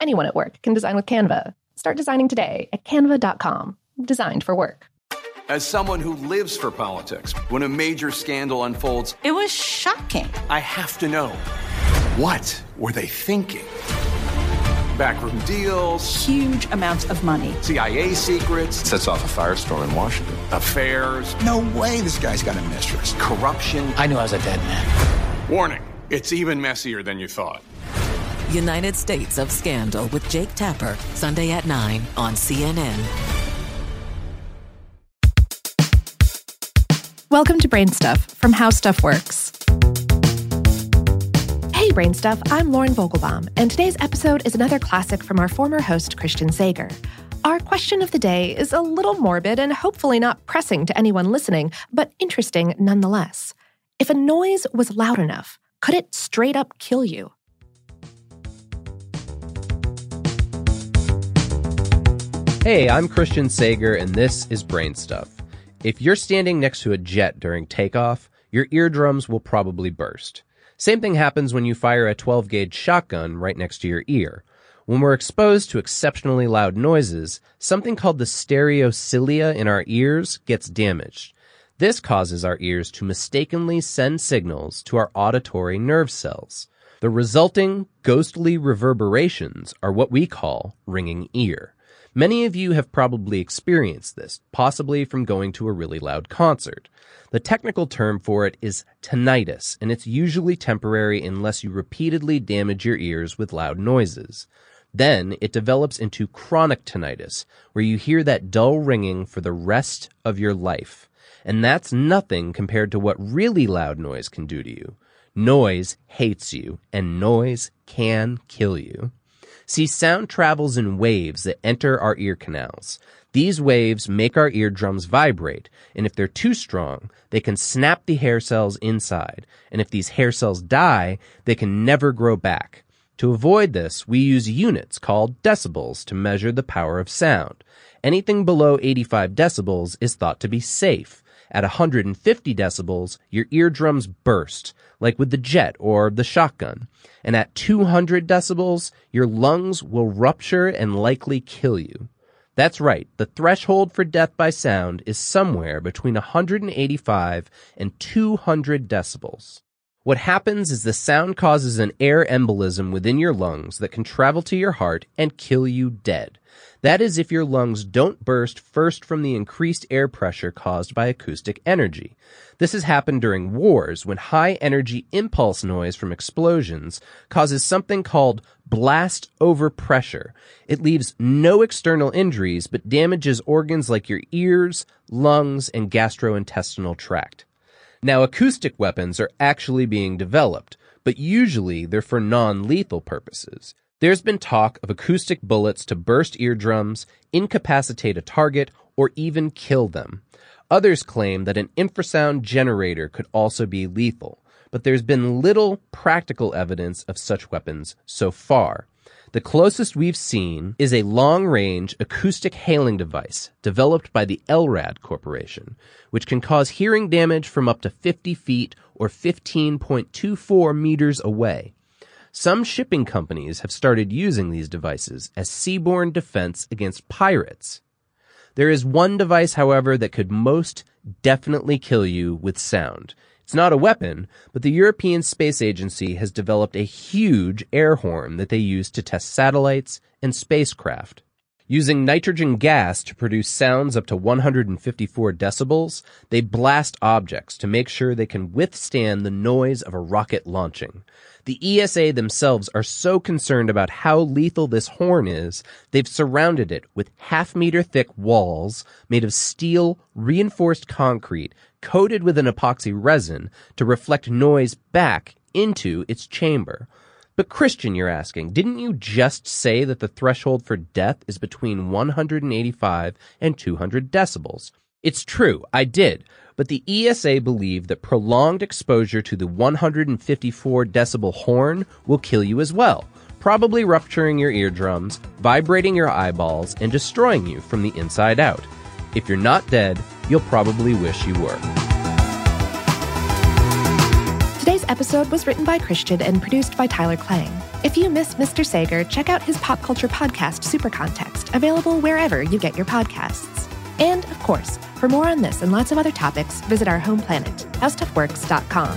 Anyone at work can design with Canva. Start designing today at canva.com. Designed for work. As someone who lives for politics, when a major scandal unfolds, it was shocking. I have to know, what were they thinking? Backroom deals. Huge amounts of money. CIA secrets. Sets off a firestorm in Washington. Affairs. No way this guy's got a mistress. Corruption. I knew I was a dead man. Warning, it's even messier than you thought. United States of Scandal with Jake Tapper, Sunday at 9 on CNN. Welcome to Brain Stuff from How Stuff Works. Hey, Brain Stuff, I'm Lauren Vogelbaum, and today's episode is another classic from our former host, Christian Sager. Our question of the day is a little morbid and hopefully not pressing to anyone listening, but interesting nonetheless. If a noise was loud enough, could it straight up kill you? Hey, I'm Christian Sager, and this is Brain Stuff. If you're standing next to a jet during takeoff, your eardrums will probably burst. Same thing happens when you fire a 12-gauge shotgun right next to your ear. When we're exposed to exceptionally loud noises, something called the stereocilia in our ears gets damaged. This causes our ears to mistakenly send signals to our auditory nerve cells. The resulting ghostly reverberations are what we call ringing ear. Many of you have probably experienced this, possibly from going to a really loud concert. The technical term for it is tinnitus, and it's usually temporary unless you repeatedly damage your ears with loud noises. Then it develops into chronic tinnitus, where you hear that dull ringing for the rest of your life. And that's nothing compared to what really loud noise can do to you. Noise hates you, and noise can kill you. See, sound travels in waves that enter our ear canals. These waves make our eardrums vibrate, and if they're too strong, they can snap the hair cells inside, and if these hair cells die, they can never grow back. To avoid this, we use units called decibels to measure the power of sound. Anything below 85 decibels is thought to be safe. At 150 decibels, your eardrums burst, like with the jet or the shotgun. And at 200 decibels, your lungs will rupture and likely kill you. That's right, the threshold for death by sound is somewhere between 185 and 200 decibels. What happens is the sound causes an air embolism within your lungs that can travel to your heart and kill you dead. That is if your lungs don't burst first from the increased air pressure caused by acoustic energy. This has happened during wars when high-energy impulse noise from explosions causes something called blast overpressure. It leaves no external injuries but damages organs like your ears, lungs, and gastrointestinal tract. Now, acoustic weapons are actually being developed, but usually they're for non-lethal purposes. There's been talk of acoustic bullets to burst eardrums, incapacitate a target, or even kill them. Others claim that an infrasound generator could also be lethal, but there's been little practical evidence of such weapons so far. The closest we've seen is a long-range acoustic hailing device developed by the LRAD Corporation, which can cause hearing damage from up to 50 feet or 15.24 meters away. Some shipping companies have started using these devices as seaborne defense against pirates. There is one device, however, that could most definitely kill you with sound. It's not a weapon, but the European Space Agency has developed a huge air horn that they use to test satellites and spacecraft. Using nitrogen gas to produce sounds up to 154 decibels, they blast objects to make sure they can withstand the noise of a rocket launching. The ESA themselves are so concerned about how lethal this horn is, they've surrounded it with half-meter-thick walls made of steel, reinforced concrete, coated with an epoxy resin to reflect noise back into its chamber. But Christian, you're asking, didn't you just say that the threshold for death is between 185 and 200 decibels? It's true, I did, but the ESA believe that prolonged exposure to the 154 decibel horn will kill you as well, probably rupturing your eardrums, vibrating your eyeballs, and destroying you from the inside out. If you're not dead, you'll probably wish you were. Today's episode was written by Christian and produced by Tyler Klang. If you miss Mr. Sager, check out his pop culture podcast, Super Context, available wherever you get your podcasts. And, of course, for more on this and lots of other topics, visit our home planet, howstuffworks.com.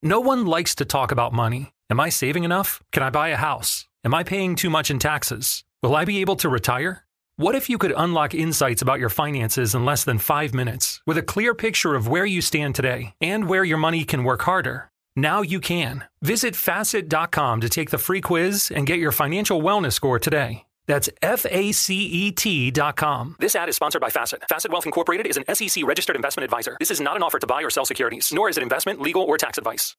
No one likes to talk about money. Am I saving enough? Can I buy a house? Am I paying too much in taxes? Will I be able to retire? What if you could unlock insights about your finances in less than 5 minutes with a clear picture of where you stand today and where your money can work harder? Now you can. Visit Facet.com to take the free quiz and get your financial wellness score today. That's F-A-C-E-T.com. This ad is sponsored by Facet. Facet Wealth Incorporated is an SEC-registered investment advisor. This is not an offer to buy or sell securities, nor is it investment, legal, or tax advice.